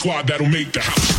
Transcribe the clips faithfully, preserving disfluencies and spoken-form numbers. squad that'll make the house.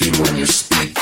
When you speak.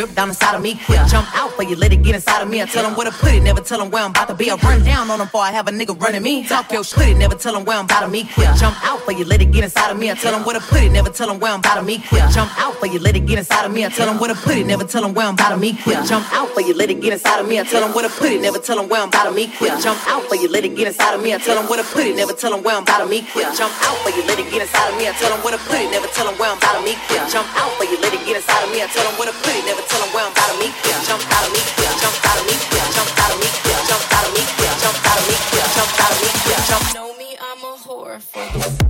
drip down inside of me quick. Jump out for you, let it get inside of me. I tell them where to put it, never tell them where I'm about to be. I run down on them before I have a nigga running me. Talk your shit, never tell them where I'm about to me quick. Jump out for you, let it get inside of me. I tell them where to put it, never tell them where I'm about to me quick. Jump out for you, let it get inside of me. I tell them where to put it, never tell them where I'm about to me quick. Jump out for you, let it get inside of me. I tell them where to put it, never tell them where I'm about to me quick. Jump out for you, let it get inside of me. I tell them where to put it, never tell them where I'm about to me quick. Jump out for you, let it get inside of me. I tell them where to put it, never tell them where I'm about to me quick. Jump out for you, let it get inside of me. I tell them where to put it, never tell them where I'm about to me quick. Jump out of me, jump out of me, jump out of me, jump out of me, jump out of me, jump out of me, jump. Know me, I'm a whore for this. Yes.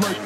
What?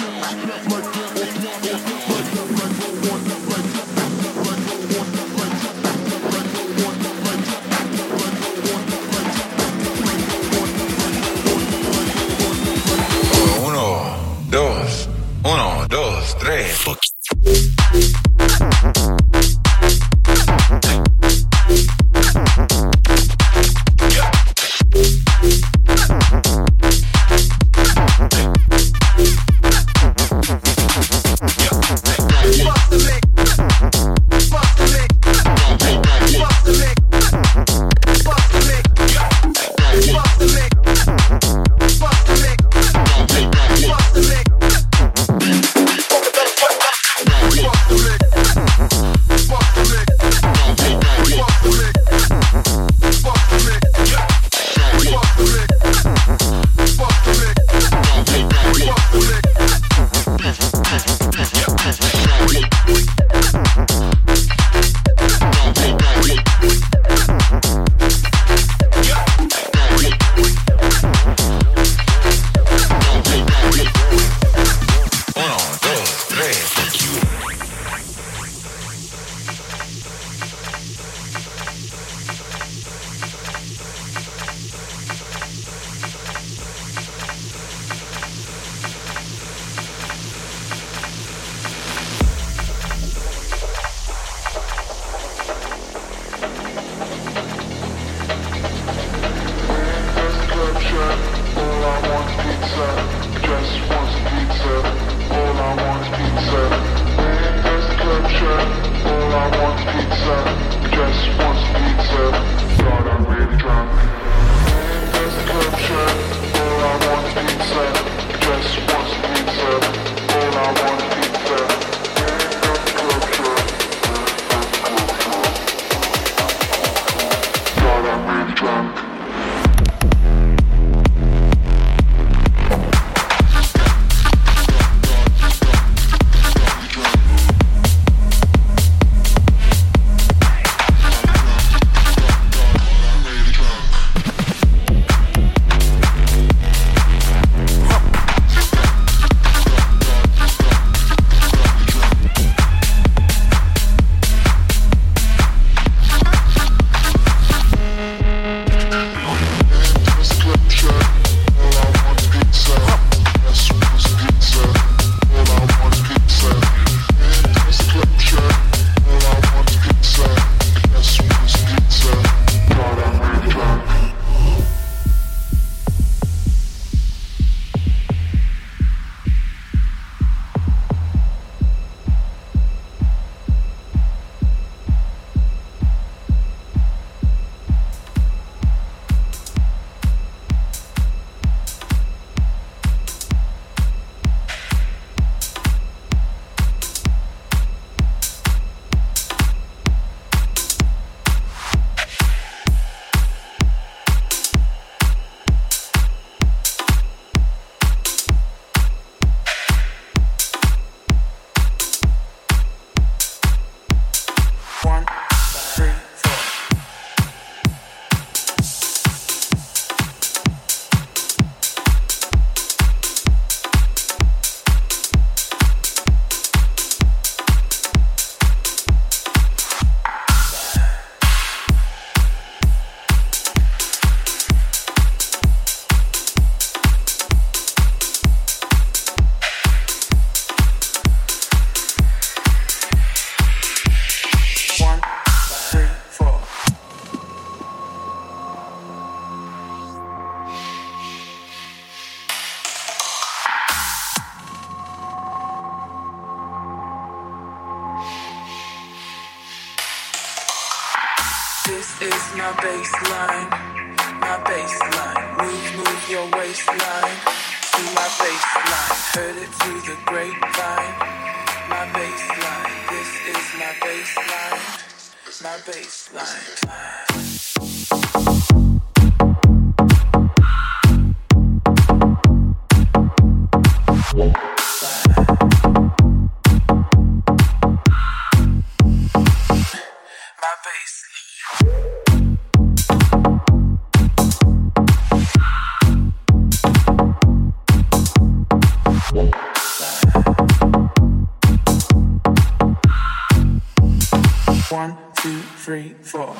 free fall.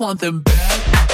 Want them back.